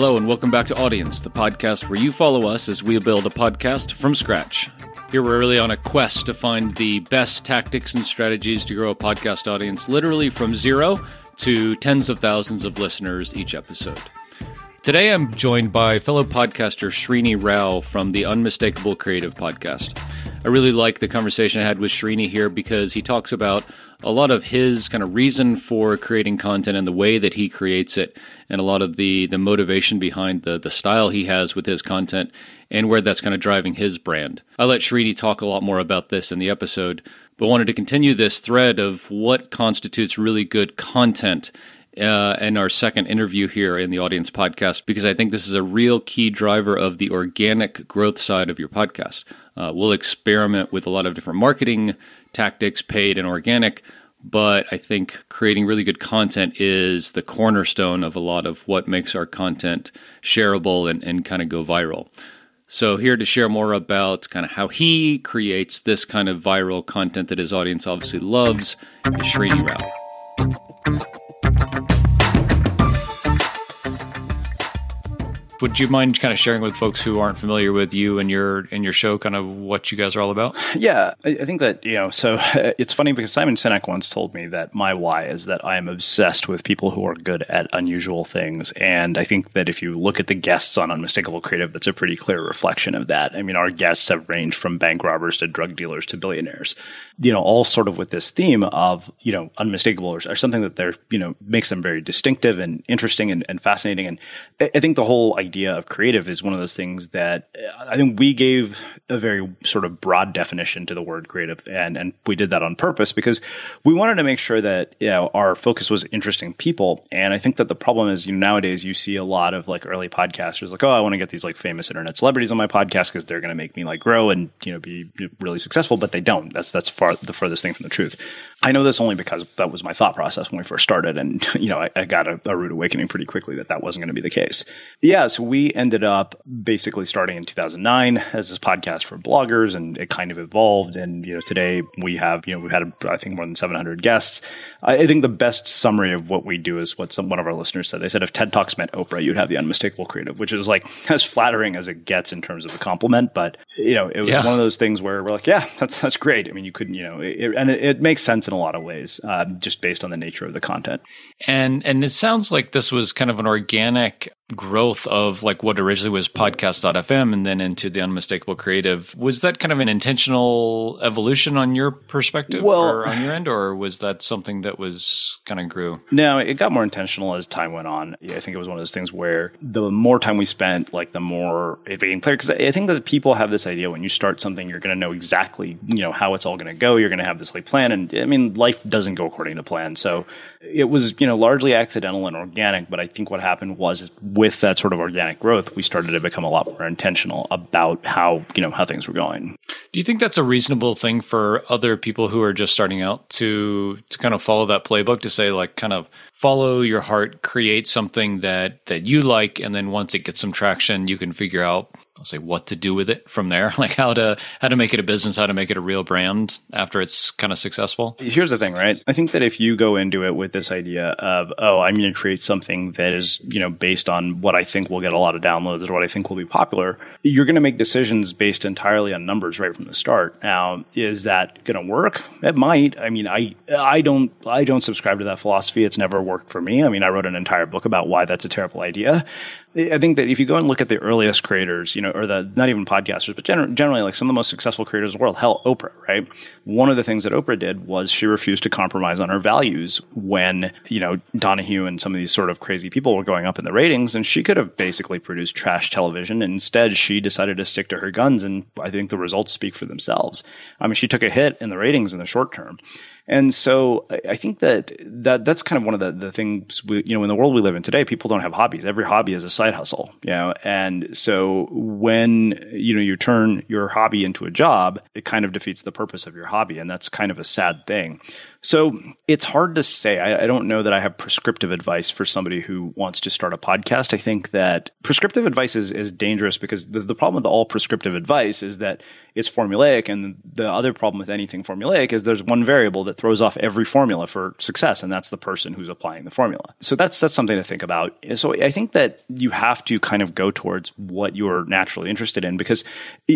Hello and welcome back to Audience, the podcast where you follow us as we build a podcast from scratch. Here we're really on a quest to find the best tactics and strategies to grow a podcast audience literally from zero to tens of thousands of listeners each episode. Today I'm joined by fellow podcaster Srini Rao from the Unmistakable Creative podcast. I really like the conversation I had with Srini here because he talks about a lot of his kind of reason for creating content and the way that he creates it and a lot of the motivation behind the style he has with his content and where that's kind of driving his brand. I let Srini talk a lot more about this in the episode, but wanted to continue this thread of what constitutes really good content in our second interview here in the Audience podcast, because I think this is a real key driver of the organic growth side of your podcast. We'll experiment with a lot of different marketing tactics, paid and organic, but I think creating really good content is the cornerstone of a lot of what makes our content shareable and kind of go viral. So here to share more about kind of how he creates this kind of viral content that his audience obviously loves is Srini Rao. Would you mind kind of sharing with folks who aren't familiar with you and your show kind of what you guys are all about? Yeah, I think that, so it's funny because Simon Sinek once told me that my why is that I am obsessed with people who are good at unusual things. And I think that if you look at the guests on Unmistakable Creative, that's a pretty clear reflection of that. I mean, our guests have ranged from bank robbers to drug dealers to billionaires, all sort of with this theme of, unmistakable or something that they're, makes them very distinctive and interesting and fascinating. And I think the whole idea of creative is one of those things that I think we gave a very sort of broad definition to the word creative. And we did that on purpose because we wanted to make sure that, our focus was interesting people. And I think that the problem is, nowadays you see a lot of like early podcasters like, oh, I want to get these like famous internet celebrities on my podcast because they're going to make me like grow and, be really successful, but they don't. That's far the furthest thing from the truth. I know this only because that was my thought process when we first started. And, I got a rude awakening pretty quickly that wasn't going to be the case. Yeah. So we ended up basically starting in 2009 as this podcast for bloggers, and it kind of evolved. And, today we have, we've had, I think, more than 700 guests. I think the best summary of what we do is what one of our listeners said. They said, if TED Talks meant Oprah, you'd have the Unmistakable Creative, which is like as flattering as it gets in terms of a compliment. But, it was one of those things where we're like, yeah, that's great. I mean, you couldn't, it makes sense in a lot of ways, just based on the nature of the content. And it sounds like this was kind of an organic growth of like what originally was podcast.fm and then into the Unmistakable Creative. Was that kind of an intentional evolution on your perspective or on your end, or was that something that was kind of grew? No, it got more intentional as time went on. Yeah, I think it was one of those things where the more time we spent, like the more it became clear. Because I think that people have this idea when you start something, you're going to know exactly, how it's all going to go. You're going to have this like plan. And I mean, life doesn't go according to plan. So it was, largely accidental and organic. But I think what happened was with that sort of organic growth, we started to become a lot more intentional about how, how things were going. Do you think that's a reasonable thing for other people who are just starting out to kind of follow that playbook, to say like kind of follow your heart, create something that you like, and then once it gets some traction, you can figure out, I'll say, what to do with it from there, like how to make it a business, how to make it a real brand after it's kind of successful? Here's the thing, right? I think that if you go into it with this idea of, oh, I'm going to create something that is, based on what I think will get a lot of downloads or what I think will be popular, you're going to make decisions based entirely on numbers right from the start. Now, is that going to work? It might. I mean, I don't subscribe to that philosophy. It's never worked for me. I mean, I wrote an entire book about why that's a terrible idea. I think that if you go and look at the earliest creators, or the not even podcasters, but generally like some of the most successful creators in the world, hell, Oprah, right? One of the things that Oprah did was she refused to compromise on her values when, Donahue and some of these sort of crazy people were going up in the ratings, and she could have basically produced trash television. And instead, she decided to stick to her guns, and I think the results speak for themselves. I mean, she took a hit in the ratings in the short term. And so I think that's kind of one of the things, in the world we live in today, people don't have hobbies. Every hobby is a side hustle, And so when, you turn your hobby into a job, it kind of defeats the purpose of your hobby. And that's kind of a sad thing. So it's hard to say. I don't know that I have prescriptive advice for somebody who wants to start a podcast. I think that prescriptive advice is dangerous because the problem with all prescriptive advice is that it's formulaic. And the other problem with anything formulaic is there's one variable that throws off every formula for success, and that's the person who's applying the formula. So that's something to think about. So I think that you have to kind of go towards what you're naturally interested in, because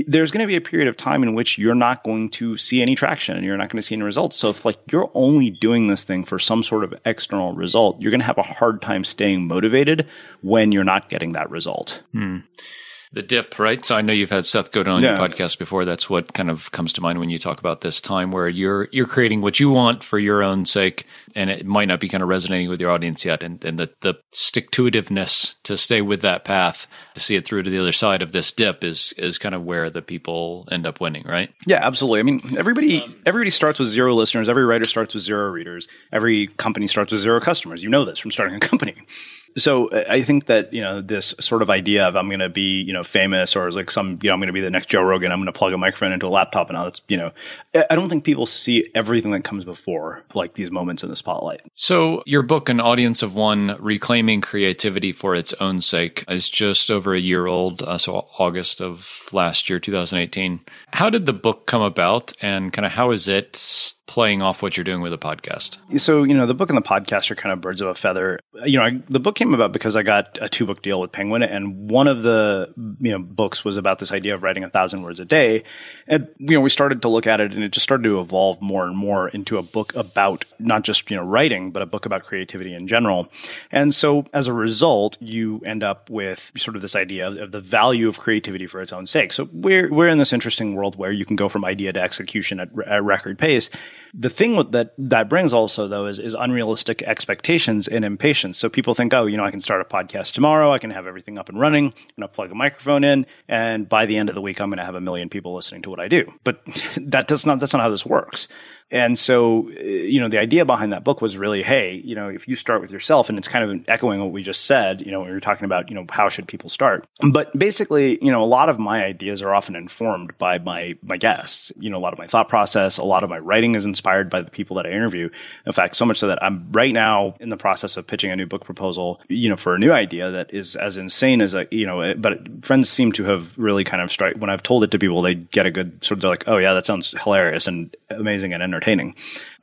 there's going to be a period of time in which you're not going to see any traction and you're not going to see any results. So if like you're only doing this thing for some sort of external result, you're going to have a hard time staying motivated when you're not getting that result. Hmm. The dip, right? So I know you've had Seth Godin on your podcast before. That's what kind of comes to mind when you talk about this time where you're creating what you want for your own sake, and it might not be kind of resonating with your audience yet. And the stick-to-itiveness to stay with that path, to see it through to the other side of this dip is kind of where the people end up winning, right? Yeah, absolutely. I mean, everybody starts with zero listeners. Every writer starts with zero readers. Every company starts with zero customers. You know this from starting a company. So I think that, you know, this sort of idea of I'm going to be, you know, famous, or like some, you know, I'm going to be the next Joe Rogan, I'm going to plug a microphone into a laptop and all that's, you know, I don't think people see everything that comes before like these moments in the spotlight. So your book, An Audience of One, Reclaiming Creativity for Its Own Sake, is just over a year old. So August of last year, 2018. How did the book come about, and kind of how is it playing off what you're doing with a podcast? So, you know, the book and the podcast are kind of birds of a feather. You know, the book came about because I got a 2-book deal with Penguin, and one of the, you know, books was about this idea of writing 1,000 words a day. And, you know, we started to look at it, and it just started to evolve more and more into a book about not just, you know, writing, but a book about creativity in general. And so as a result, you end up with sort of this idea of the value of creativity for its own sake. So we're in this interesting world where you can go from idea to execution at record pace. The thing that brings also, though, is unrealistic expectations and impatience. So people think, oh, you know, I can start a podcast tomorrow, I can have everything up and running, and I'll plug a microphone in, and by the end of the week, I'm going to have 1 million people listening to what I do. But that's not how this works. And so, you know, the idea behind that book was really, hey, you know, if you start with yourself, and it's kind of echoing what we just said, you know, when we were talking about, you know, how should people start? But basically, you know, a lot of my ideas are often informed by my guests. You know, a lot of my thought process, a lot of my writing is inspired by the people that I interview. In fact, so much so that I'm right now in the process of pitching a new book proposal, you know, for a new idea that is as insane as a, you know, but friends seem to have really kind of strike. When I've told it to people, they get a good sort of, they're like, oh yeah, that sounds hilarious and amazing and entertaining.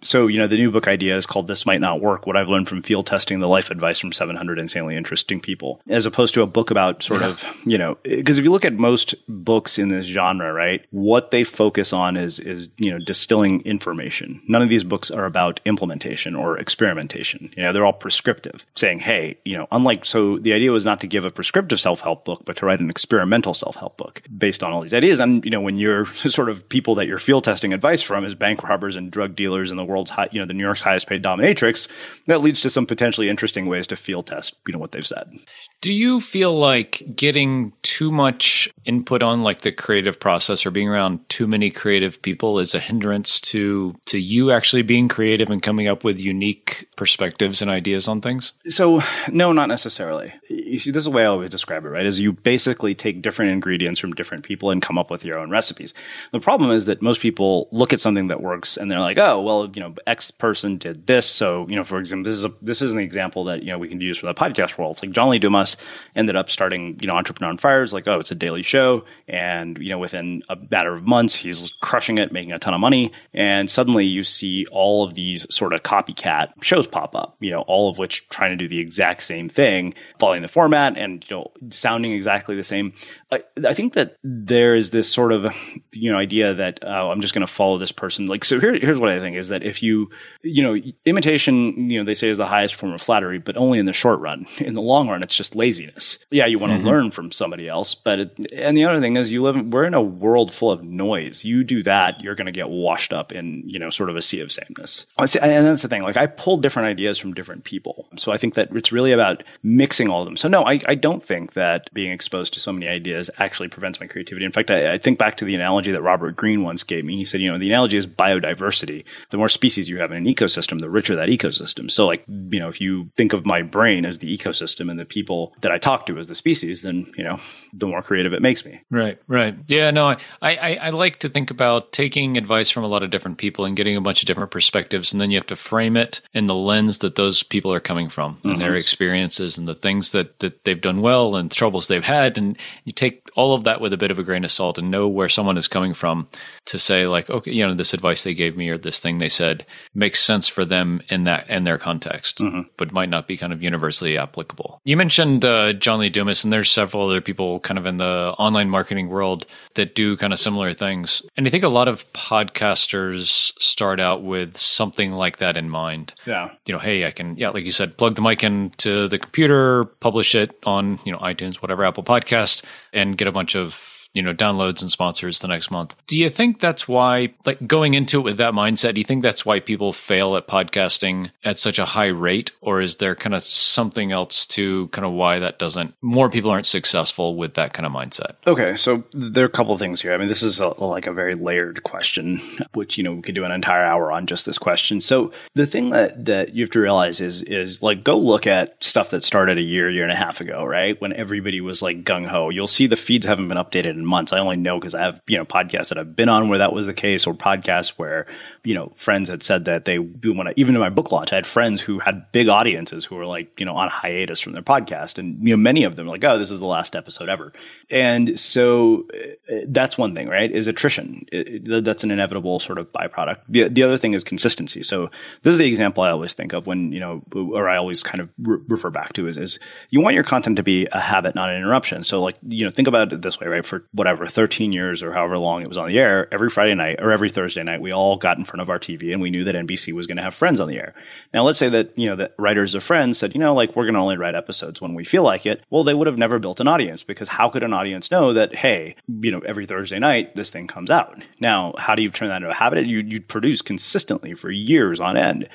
So, you know, the new book idea is called This Might Not Work, What I've Learned from Field Testing, the Life Advice from 700 Insanely Interesting People, as opposed to a book about sort of, you know, because if you look at most books in this genre, right, what they focus on is, you know, distilling information. None of these books are about implementation or experimentation. You know, they're all prescriptive, saying, hey, you know, so the idea was not to give a prescriptive self-help book, but to write an experimental self-help book based on all these ideas. And, you know, when you're sort of people that you're field testing advice from is bank robbers and drug dealers and the world's high, you know, the New York's highest paid dominatrix, that leads to some potentially interesting ways to field test, you know, what they've said. Do you feel like getting too much input on like the creative process or being around too many creative people is a hindrance to you actually being creative and coming up with unique perspectives and ideas on things? So no, not necessarily. This is the way I always describe it, right? Is you basically take different ingredients from different people and come up with your own recipes. The problem is that most people look at something that works and they're like, oh, well, you know, X person did this. So, you know, for example, this is an example that, you know, we can use for the podcast world. It's like John Lee Dumas ended up starting, you know, Entrepreneur on Fire. It's like, oh, it's a daily show. And, you know, within a matter of months, he's crushing it, making a ton of money. And suddenly you see all of these sort of copycat shows pop up, you know, all of which trying to do the exact same thing, following the format and, you know, sounding exactly the same. I think that there is this sort of, you know, idea that I'm just going to follow this person. Like, so here's what I think is that if you know, imitation, you know, they say is the highest form of flattery, but only in the short run. In the long run, it's just laziness. Yeah, you want to learn from somebody else, but and the other thing is we're in a world full of noise. You do that, you're going to get washed up in, you know, sort of a sea of sameness. And that's the thing. Like, I pull different ideas from different people. So I think that it's really about mixing all of them. So no, I don't think that being exposed to so many ideas actually prevents my creativity. In fact, I think back to the analogy that Robert Greene once gave me. He said, you know, the analogy is biodiversity. The more species you have in an ecosystem, the richer that ecosystem. So like, you know, if you think of my brain as the ecosystem and the people that I talk to as the species, then, you know, the more creative it makes me. Right, right. Yeah, no, I like to think about taking advice from a lot of different people and getting a bunch of different perspectives. And then you have to frame it in the lens that those people are coming from and their experiences and the things that they've done well and troubles they've had. And you take all of that with a bit of a grain of salt and know where someone is coming from to say like, okay, you know, this advice they gave me or this thing they said said makes sense for them in that and their context, but might not be kind of universally applicable. You mentioned John Lee Dumas, and there's several other people kind of in the online marketing world that do kind of similar things. And I think a lot of podcasters start out with something like that in mind. Yeah. You know, hey, I can, like you said, plug the mic into the computer, publish it on, iTunes, whatever, Apple Podcast, and get a bunch of downloads and sponsors the next month. Do you think that's why, like going into it with that mindset, do you think that's why people fail at podcasting at such a high rate? Or is there kind of something else to kind of why that doesn't, more people aren't successful with that kind of mindset? Okay. So there are a couple of things here. I mean, this is a very layered question, which, we could do an entire hour on just this question. So the thing that you have to realize is like, go look at stuff that started a year and a half ago, right? When everybody was like gung ho, you'll see the feeds haven't been updated months. I only know because I have, podcasts that I've been on where that was the case, or podcasts where, friends had said that they do want to, even in my book launch, I had friends who had big audiences who were like, on hiatus from their podcast. And, many of them were like, oh, this is the last episode ever. And so that's one thing, right? Is attrition. That's an inevitable sort of byproduct. The other thing is consistency. So this is the example I always think of when, or I always kind of refer back to is you want your content to be a habit, not an interruption. So like, think about it this way, right? For 13 years or however long it was on the air, every Friday night or every Thursday night, we all got in front of our TV and we knew that NBC was going to have Friends on the air. Now, let's say that, the writers of Friends said, we're going to only write episodes when we feel like it. Well, they would have never built an audience, because how could an audience know that, hey, every Thursday night, this thing comes out? Now, how do you turn that into a habit? You'd produce consistently for years on end.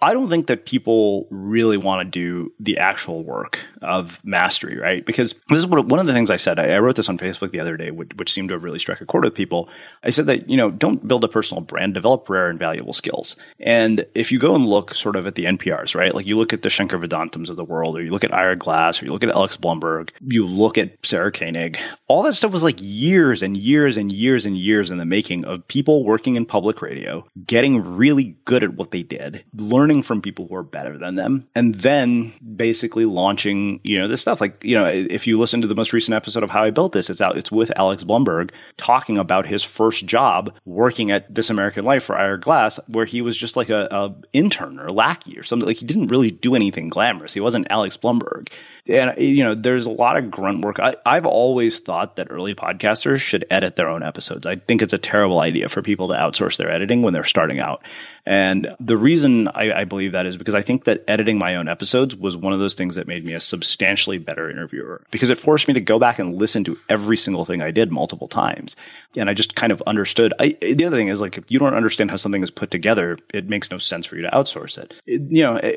I don't think that people really want to do the actual work of mastery, right? Because this is one of the things I said. I wrote this on Facebook the other day, which seemed to have really struck a chord with people. I said that, don't build a personal brand, develop rare and valuable skills. And if you go and look sort of at the NPRs, right? Like you look at the Shankar Vedantams of the world, or you look at Ira Glass, or you look at Alex Blumberg, you look at Sarah Koenig, all that stuff was like years and years and years and years in the making of people working in public radio, getting really good at what they did, learning from people who are better than them, and then basically launching, this stuff. Like, if you listen to the most recent episode of How I Built This, it's out. It's with Alex Blumberg talking about his first job working at This American Life for Ira Glass, where he was just like a intern or lackey or something. Like he didn't really do anything glamorous. He wasn't Alex Blumberg. And, there's a lot of grunt work. I've always thought that early podcasters should edit their own episodes. I think it's a terrible idea for people to outsource their editing when they're starting out. And the reason I believe that is because I think that editing my own episodes was one of those things that made me a substantially better interviewer, because it forced me to go back and listen to every single thing I did multiple times. And I just kind of understood. The other thing is, like, if you don't understand how something is put together, it makes no sense for you to outsource it.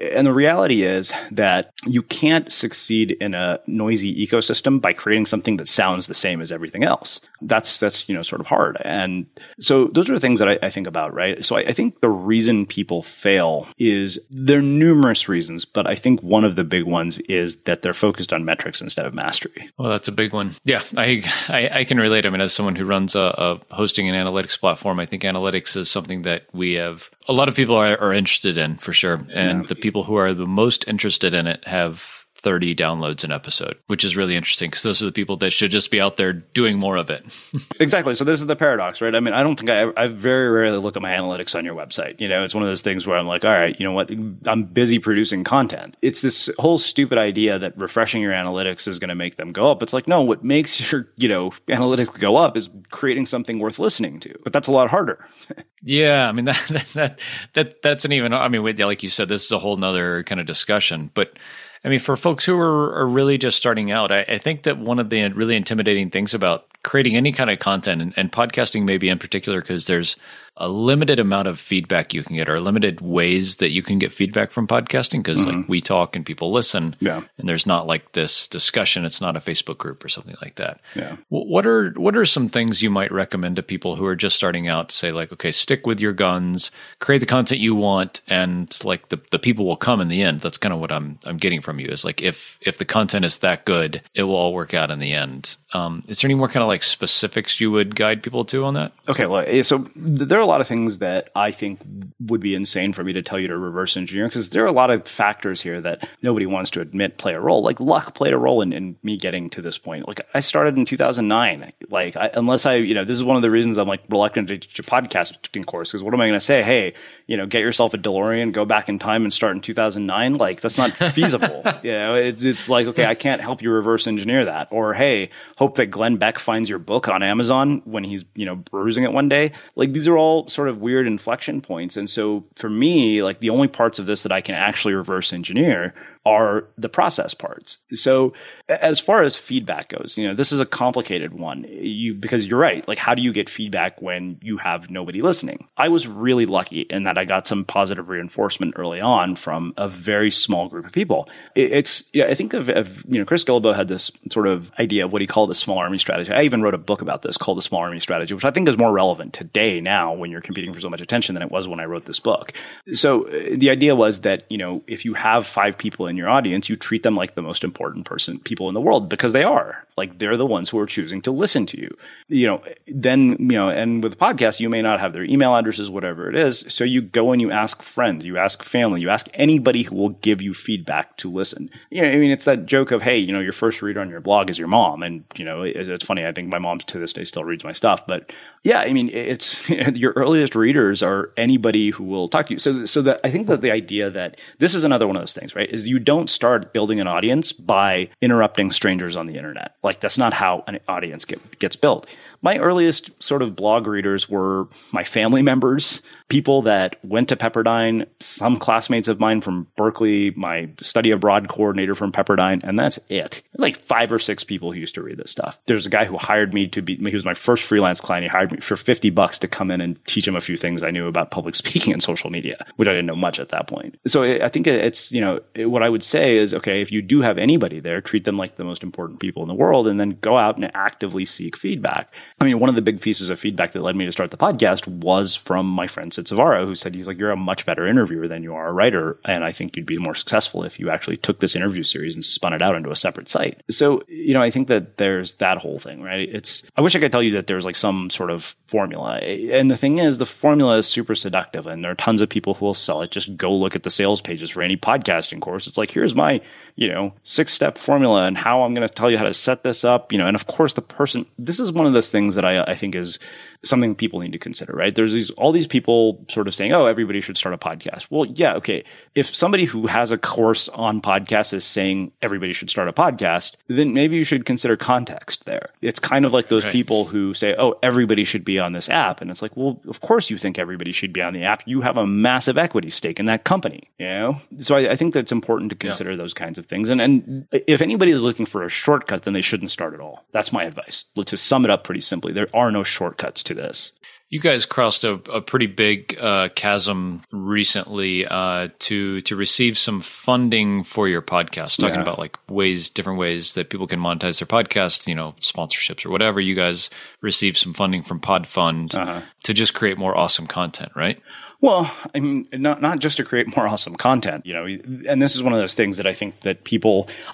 And the reality is that you can't succeed in a noisy ecosystem by creating something that sounds the same as everything else. That's sort of hard. And so those are the things that I think about, right? So I think the reason people fail is, there are numerous reasons, but I think one of the big ones is that they're focused on metrics instead of mastery. Well, that's a big one. Yeah, I can relate. I mean, as someone who runs a hosting and analytics platform, I think analytics is something that we have, a lot of people are interested in for sure. And the people who are the most interested in it have 30 downloads an episode, which is really interesting, because those are the people that should just be out there doing more of it. Exactly. So this is the paradox, right? I mean, I don't think I very rarely look at my analytics on your website. It's one of those things where I'm like, all right, you know what? I'm busy producing content. It's this whole stupid idea that refreshing your analytics is going to make them go up. It's like, no, what makes your, analytics go up is creating something worth listening to. But that's a lot harder. Yeah. I mean, that's an even, I mean, like you said, this is a whole nother kind of discussion, but I mean, for folks who are really just starting out, I think that one of the really intimidating things about creating any kind of content, and podcasting maybe in particular, because there's a limited amount of feedback you can get, or limited ways that you can get feedback from podcasting, because like we talk and people listen, and there's not like this discussion. It's not a Facebook group or something like that. Yeah. What are some things you might recommend to people who are just starting out to say, like, okay, stick with your guns, create the content you want, and like the people will come in the end? That's kind of what I'm getting from you, is like, if the content is that good, it will all work out in the end. Is there any more kind of like specifics you would guide people to on that? Okay. So there are a lot of things that I think would be insane for me to tell you to reverse engineer, because there are a lot of factors here that nobody wants to admit play a role. Like luck played a role in me getting to this point. Like I started in 2009. Like this is one of the reasons I'm like reluctant to teach a podcasting course, because what am I going to say? Hey, get yourself a DeLorean, go back in time and start in 2009. Like that's not feasible. It's like, okay, I can't help you reverse engineer that. Or hey, hope that Glenn Beck finds your book on Amazon when he's, perusing it one day. Like these are all sort of weird inflection points. And so for me, like the only parts of this that I can actually reverse engineer are the process parts. So as far as feedback goes, this is a complicated one, because you're right. Like, how do you get feedback when you have nobody listening? I was really lucky in that I got some positive reinforcement early on from a very small group of people. I think of Chris Guillebeau had this sort of idea of what he called the small army strategy. I even wrote a book about this called The Small Army Strategy, which I think is more relevant today now when you're competing for so much attention than it was when I wrote this book. So the idea was that, if you have 5 people in your audience, you treat them like the most important people in the world, because they are. Like they're the ones who are choosing to listen to you. And with a podcast, you may not have their email addresses, whatever it is. So you go and you ask friends, you ask family, you ask anybody who will give you feedback to listen. It's that joke of, hey, your first reader on your blog is your mom. And, it's funny. I think my mom to this day still reads my stuff. But yeah, it's your earliest readers are anybody who will talk to you. So I think that the idea that this is another one of those things, right, is you don't start building an audience by interrupting strangers on the internet. Like that's not how an audience gets built. My earliest sort of blog readers were my family members, people that went to Pepperdine, some classmates of mine from Berkeley, my study abroad coordinator from Pepperdine, and that's it. Like 5 or 6 people who used to read this stuff. There's a guy who hired me he was my first freelance client. He hired me for $50 to come in and teach him a few things I knew about public speaking and social media, which I didn't know much at that point. So I think it's, what I would say is, okay, if you do have anybody there, treat them like the most important people in the world, and then go out and actively seek feedback. One of the big pieces of feedback that led me to start the podcast was from my friend Sid Savaro, who said, he's like, you're a much better interviewer than you are a writer. And I think you'd be more successful if you actually took this interview series and spun it out into a separate site. So, I think that there's that whole thing, right? I wish I could tell you that there's like some sort of formula. And the thing is, the formula is super seductive and there are tons of people who will sell it. Just go look at the sales pages for any podcasting course. It's like, here's my, 6-step formula and how I'm going to tell you how to set this up, and of course this is one of those things that I think is something people need to consider, right? There's all these people sort of saying, oh, everybody should start a podcast. Well, yeah, okay. If somebody who has a course on podcasts is saying everybody should start a podcast, then maybe you should consider context there. It's kind of like those people who say, oh, everybody should be on this app. And it's like, well, of course you think everybody should be on the app. You have a massive equity stake in that company, So I think that it's important to consider those kinds of things. And if anybody is looking for a shortcut, then they shouldn't start at all. That's my advice. To sum it up pretty simply, there are no shortcuts to this. You guys crossed a pretty big chasm recently to receive some funding for your podcast, talking about like different ways that people can monetize their podcasts, sponsorships or whatever. You guys received some funding from PodFund to just create more awesome content, right? Well, not just to create more awesome content, and this is one of those things that I think that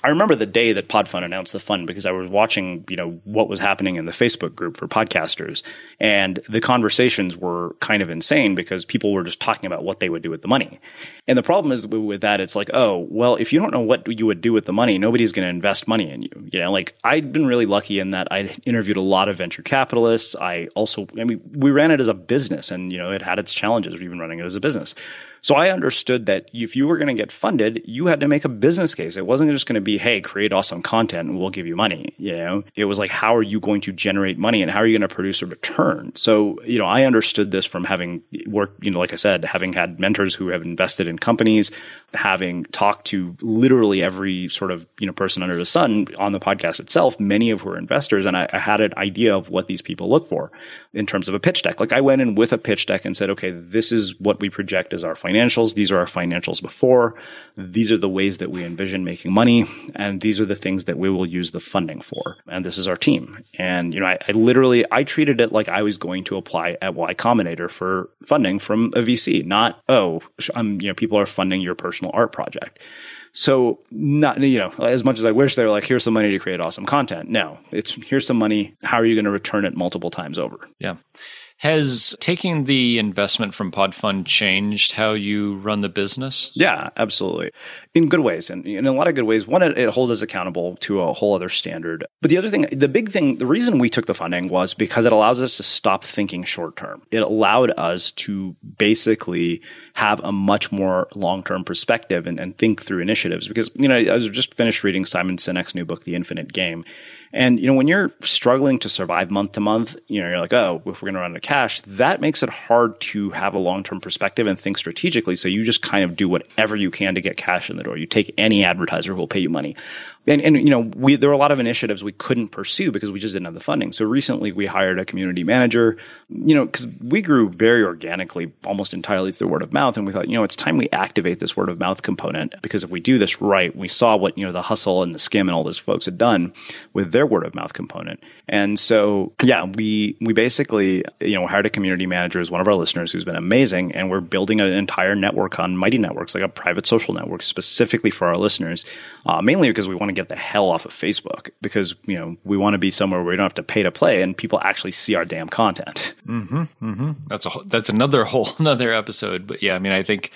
I remember the day that PodFund announced the fund because I was watching, what was happening in the Facebook group for podcasters, and the conversations were kind of insane because people were just talking about what they would do with the money. And the problem is with that, it's like, oh, well, if you don't know what you would do with the money, nobody's going to invest money in you. I'd been really lucky in that I interviewed a lot of venture capitalists. I also, we ran it as a business and, it had its challenges. Running it as a business. So I understood that if you were going to get funded, you had to make a business case. It wasn't just going to be, hey, create awesome content and we'll give you money. It was like, how are you going to generate money and how are you going to produce a return? So, I understood this from having worked, like I said, having had mentors who have invested in companies, having talked to literally every sort of, person under the sun on the podcast itself, many of who are investors. And I had an idea of what these people look for in terms of a pitch deck. Like I went in with a pitch deck and said, okay, this is what we project as our financials. These are our financials before. These are the ways that we envision making money. And these are the things that we will use the funding for. And this is our team. And, I treated it like I was going to apply at Y Combinator for funding from a VC, not, people are funding your personal art project. So not, as much as I wish they were like, here's some money to create awesome content. No, it's here's some money. How are you going to return it multiple times over? Yeah. Has taking the investment from PodFund changed how you run the business? Yeah, absolutely. In good ways, and in a lot of good ways. One, it holds us accountable to a whole other standard. But the other thing, the big thing, the reason we took the funding was because it allows us to stop thinking short term. It allowed us to basically have a much more long-term perspective and think through initiatives. Because, you know, I was just finished reading Simon Sinek's new book, The Infinite Game. And, you know, when you're struggling to survive month to month, you know, you're like, oh, if we're going to run out of cash, that makes it hard to have a long-term perspective and think strategically. So you just kind of do whatever you can to get cash in the door. You take any advertiser who will pay you money. And you know, there were a lot of initiatives we couldn't pursue because we just didn't have the funding. So recently we hired a community manager, you know, because we grew very organically, almost entirely through word of mouth. And we thought, you know, it's time we activate this word of mouth component, because if we do this right, we saw what, you know, The Hustle and The Skim and all those folks had done with their word of mouth component. And so, yeah, we basically, you know, hired a community manager as one of our listeners who's been amazing. And we're building an entire network on Mighty Networks, like a private social network specifically for our listeners, mainly because we want to get the hell off of Facebook, because, you know, we want to be somewhere where we don't have to pay to play and people actually see our damn content. That's another whole another episode. But yeah, I mean, I think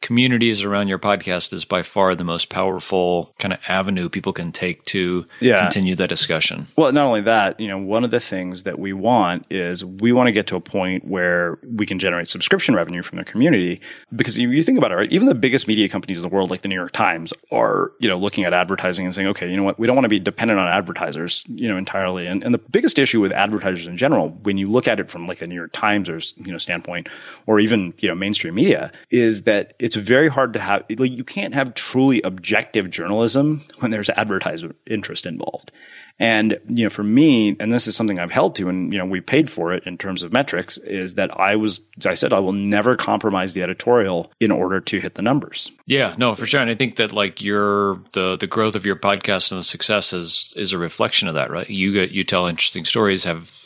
communities around your podcast is by far the most powerful kind of avenue people can take to continue that discussion. Well, not only that, you know, one of the things that we want is we want to get to a point where we can generate subscription revenue from the community. Because if you think about it, right, even the biggest media companies in the world, like the New York Times, are, you know, looking at advertising and saying, okay, you know what, we don't want to be dependent on advertisers, you know, entirely. And the biggest issue with advertisers in general, when you look at it from like the New York Times or, you know, standpoint, or even, you know, mainstream media, is that it's very hard to have, like, you can't have truly objective journalism when there's advertiser interest involved. And, you know, for me, and this is something I've held to, and, you know, we paid for it in terms of metrics, is that I will never compromise the editorial in order to hit the numbers. Yeah, no, for sure. And I think that, like, the growth of your podcast and the success is a reflection of that, right? You tell interesting stories, have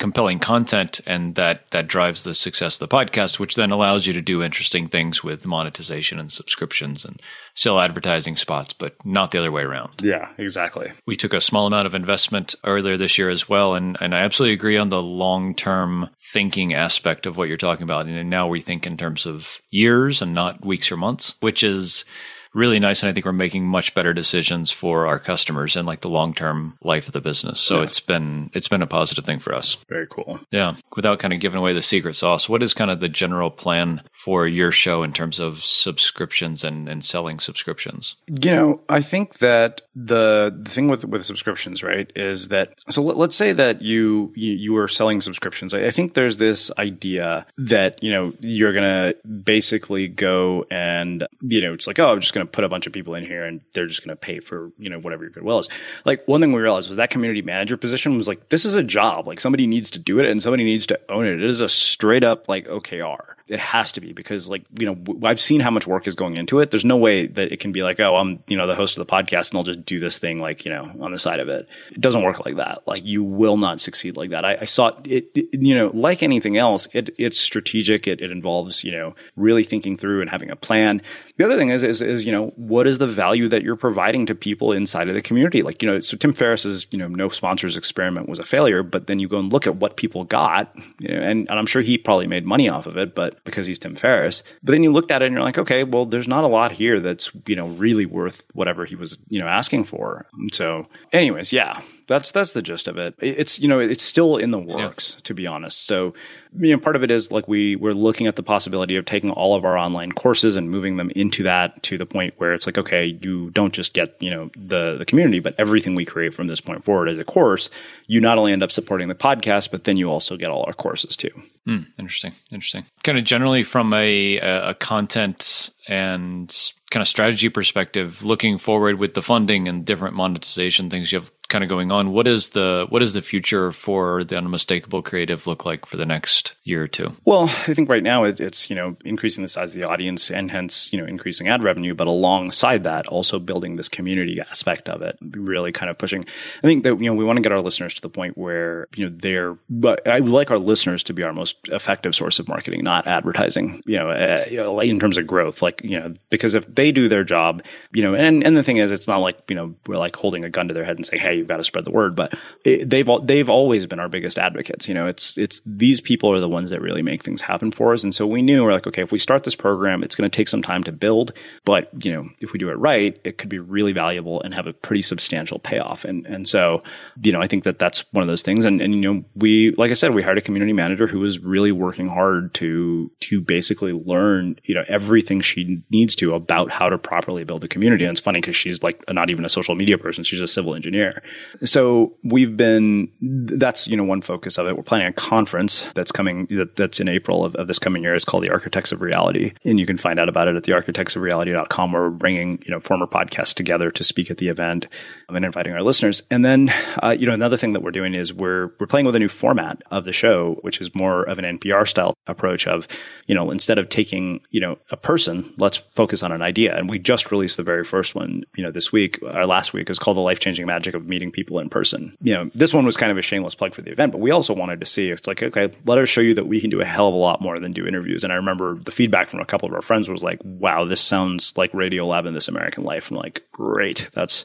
compelling content, and that drives the success of the podcast, which then allows you to do interesting things with monetization and subscriptions and sell advertising spots, but not the other way around. Yeah, exactly. We took a small amount of investment earlier this year as well, and I absolutely agree on the long-term thinking aspect of what you're talking about. And now we think in terms of years and not weeks or months, which is really nice. And I think we're making much better decisions for our customers and, like, the long-term life of the business. So yeah, it's been a positive thing for us. Very cool. Yeah. Without kind of giving away the secret sauce, what is kind of the general plan for your show in terms of subscriptions and selling subscriptions? You know, I think that the thing with subscriptions, right, is that, so let's say that you are selling subscriptions. I think there's this idea that, you know, you're going to basically go and, you know, it's like, oh, I'm just going to put a bunch of people in here and they're just going to pay for, you know, whatever your goodwill is. Like, one thing we realized was that community manager position was like, this is a job. Like, somebody needs to do it and somebody needs to own it. It is a straight up, like, OKR. It has to be, because, like, you know, I've seen how much work is going into it. There's no way that it can be like, oh, I'm, you know, the host of the podcast and I'll just do this thing, like, you know, on the side of it. It doesn't work like that. Like, you will not succeed like that. I saw it, you know, like anything else, it's strategic. It involves, you know, really thinking through and having a plan. The other thing is, you know, what is the value that you're providing to people inside of the community? Like, you know, so Tim Ferriss's, you know, no sponsors experiment was a failure, but then you go and look at what people got, you know, and I'm sure he probably made money off of it, but because he's Tim Ferriss. But then you looked at it and you're like, okay, well, there's not a lot here that's, you know, really worth whatever he was, you know, asking for. And so anyways, yeah. That's the gist of it. It's, you know, it's still in the works, to be honest. So, you know, part of it is, like, we're looking at the possibility of taking all of our online courses and moving them into that, to the point where it's like, okay, you don't just get, you know, the community, but everything we create from this point forward as a course. You not only end up supporting the podcast, but then you also get all our courses too. Interesting. Kind of generally from a content and kind of strategy perspective, looking forward with the funding and different monetization things you have kind of going on, what is the future for the Unmistakable Creative look like for the next year or two? Well, I think right now it's, you know, increasing the size of the audience and hence, you know, increasing ad revenue, but alongside that, also building this community aspect of it, really kind of pushing. I think that, you know, we want to get our listeners to the point where, you know, but I would like our listeners to be our most effective source of marketing, not advertising, you know, in terms of growth, like, you know, because if they do their job, you know, and the thing is, it's not like, you know, we're like holding a gun to their head and saying, hey, you've got to spread the word. But they've always been our biggest advocates. You know, it's these people are the ones that really make things happen for us. And so we knew, we're like, okay, if we start this program, it's going to take some time to build, but you know, if we do it right, it could be really valuable and have a pretty substantial payoff. And so, you know, I think that that's one of those things. And you know, we, like I said, we hired a community manager who was really working hard to basically learn, you know, everything she needs to about how to properly build a community. And it's funny because she's like not even a social media person. She's a civil engineer. So we've been, that's, you know, one focus of it. We're planning a conference that's coming, that's in April of this coming year. It's called The Architects of Reality. And you can find out about it at thearchitectsofreality.com, where we're bringing, you know, former podcasts together to speak at the event and inviting our listeners. And then, you know, another thing that we're doing is we're playing with a new format of the show, which is more of an NPR style approach of, you know, instead of taking, you know, a person, let's focus on an idea. And we just released the very first one, you know, this week. Our last week is called The Life-Changing Magic of Meeting People in Person. You know, this one was kind of a shameless plug for the event, but we also wanted to see, it's like, okay, let us show you that we can do a hell of a lot more than do interviews. And I remember the feedback from a couple of our friends was like, wow, this sounds like Radiolab and This American Life. I'm like, great. That's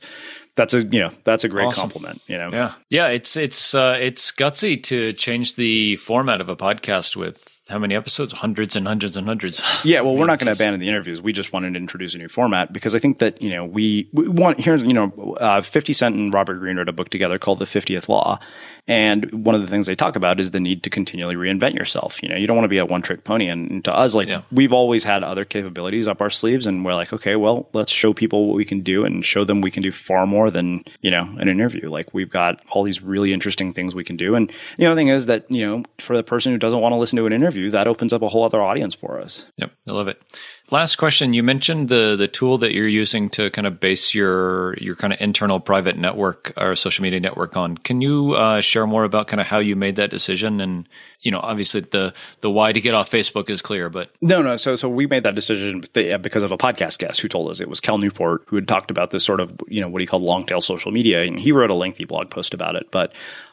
a, you know, that's a great awesome compliment, you know? Yeah. Yeah. It's gutsy to change the format of a podcast with how many episodes? Hundreds and hundreds and hundreds. Yeah. Well, we're not going to abandon the interviews. We just wanted to introduce a new format because I think that, you know, we want, here's, you know, 50 Cent and Robert Greene wrote a book together called The 50th Law. And one of the things they talk about is the need to continually reinvent yourself. You know, you don't want to be a one-trick pony. And to us, like, we've always had other capabilities up our sleeves, and we're like, okay, well, let's show people what we can do and show them we can do far more than, you know, an interview. Like, we've got all these really interesting things we can do. And the other thing is that, you know, for the person who doesn't want to listen to an interview, that opens up a whole other audience for us. Yep, I love it. Last question. You mentioned the tool that you're using to kind of base your kind of internal private network or social media network on. Can you share more about kind of how you made that decision? And, you know, obviously the why to get off Facebook is clear, but no. So we made that decision because of a podcast guest who told us. It was Cal Newport, who had talked about this sort of, you know, what he called long tail social media. And he wrote a lengthy blog post about it, but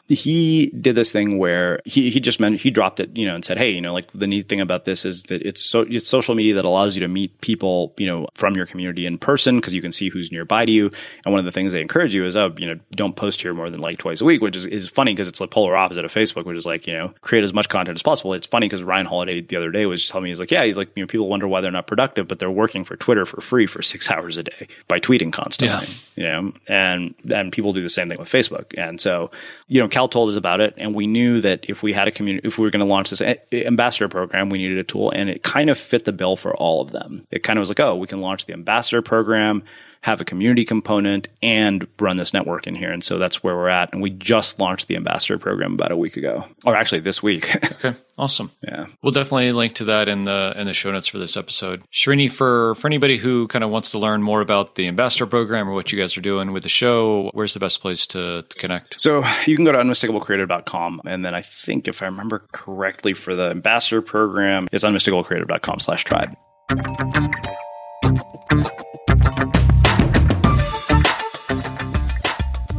he did this thing where he just meant, he dropped it, you know, and said, hey, you know, like, the neat thing about this is that it's social media that allows you to meet people, you know, from your community in person, because you can see who's nearby to you. And one of the things they encourage you is, you know, don't post here more than like twice a week, which is funny because it's the polar opposite of Facebook, which is like, you know, create as much content as possible. It's funny because Ryan Holiday the other day was just telling me, he's like, you know, people wonder why they're not productive, but they're working for Twitter for free for 6 hours a day by tweeting constantly, you know, and people do the same thing with Facebook. And so, you know, Cal told us about it, and we knew that if we had a community, if we were going to launch this ambassador program, we needed a tool, and it kind of fit the bill for all of them. It kind of was like, oh, we can launch the ambassador program, have a community component, and run this network in here. And so that's where we're at. And we just launched the ambassador program about a week ago, or actually this week. Okay. Awesome. Yeah. We'll definitely link to that in the show notes for this episode. Srini, for anybody who kind of wants to learn more about the ambassador program or what you guys are doing with the show, where's the best place to connect? So you can go to unmistakablecreative.com. And then I think if I remember correctly, for the ambassador program, it's unmistakablecreative.com/tribe.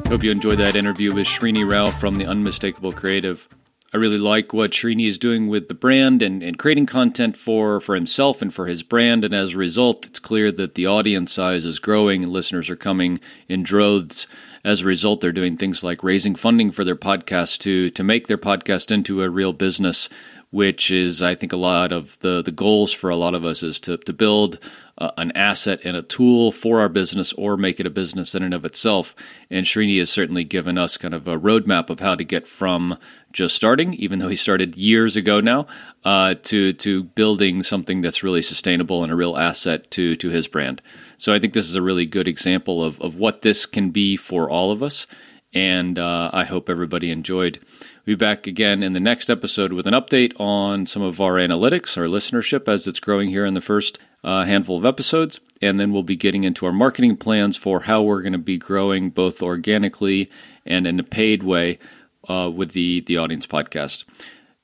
Hope you enjoyed that interview with Srini Rao from the Unmistakable Creative. I really like what Srini is doing with the brand and creating content for himself and for his brand. And as a result, it's clear that the audience size is growing and listeners are coming in droves. As a result, they're doing things like raising funding for their podcast to make their podcast into a real business, which is, I think, a lot of the goals for a lot of us is to build an asset and a tool for our business, or make it a business in and of itself. And Srini has certainly given us kind of a roadmap of how to get from just starting, even though he started years ago now, to building something that's really sustainable and a real asset to his brand. So I think this is a really good example of what this can be for all of us. And I hope everybody enjoyed. We'll be back again in the next episode with an update on some of our analytics, our listenership, as it's growing here in the first handful of episodes. And then we'll be getting into our marketing plans for how we're going to be growing both organically and in a paid way with the Audience podcast.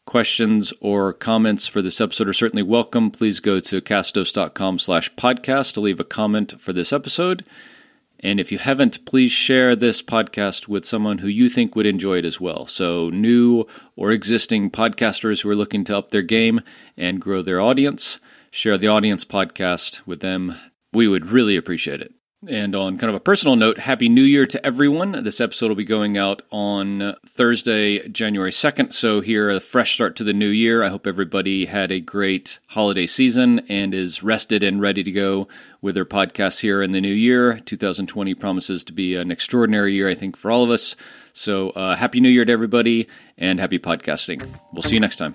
Questions or comments for this episode are certainly welcome. Please go to castos.com/podcast to leave a comment for this episode. And if you haven't, please share this podcast with someone who you think would enjoy it as well. So new or existing podcasters who are looking to up their game and grow their audience, share the Audience podcast with them. We would really appreciate it. And on kind of a personal note, Happy New Year to everyone. This episode will be going out on Thursday, January 2nd. So here, a fresh start to the new year. I hope everybody had a great holiday season and is rested and ready to go with their podcasts here in the new year. 2020 promises to be an extraordinary year, I think, for all of us. So Happy New Year to everybody and happy podcasting. We'll see you next time.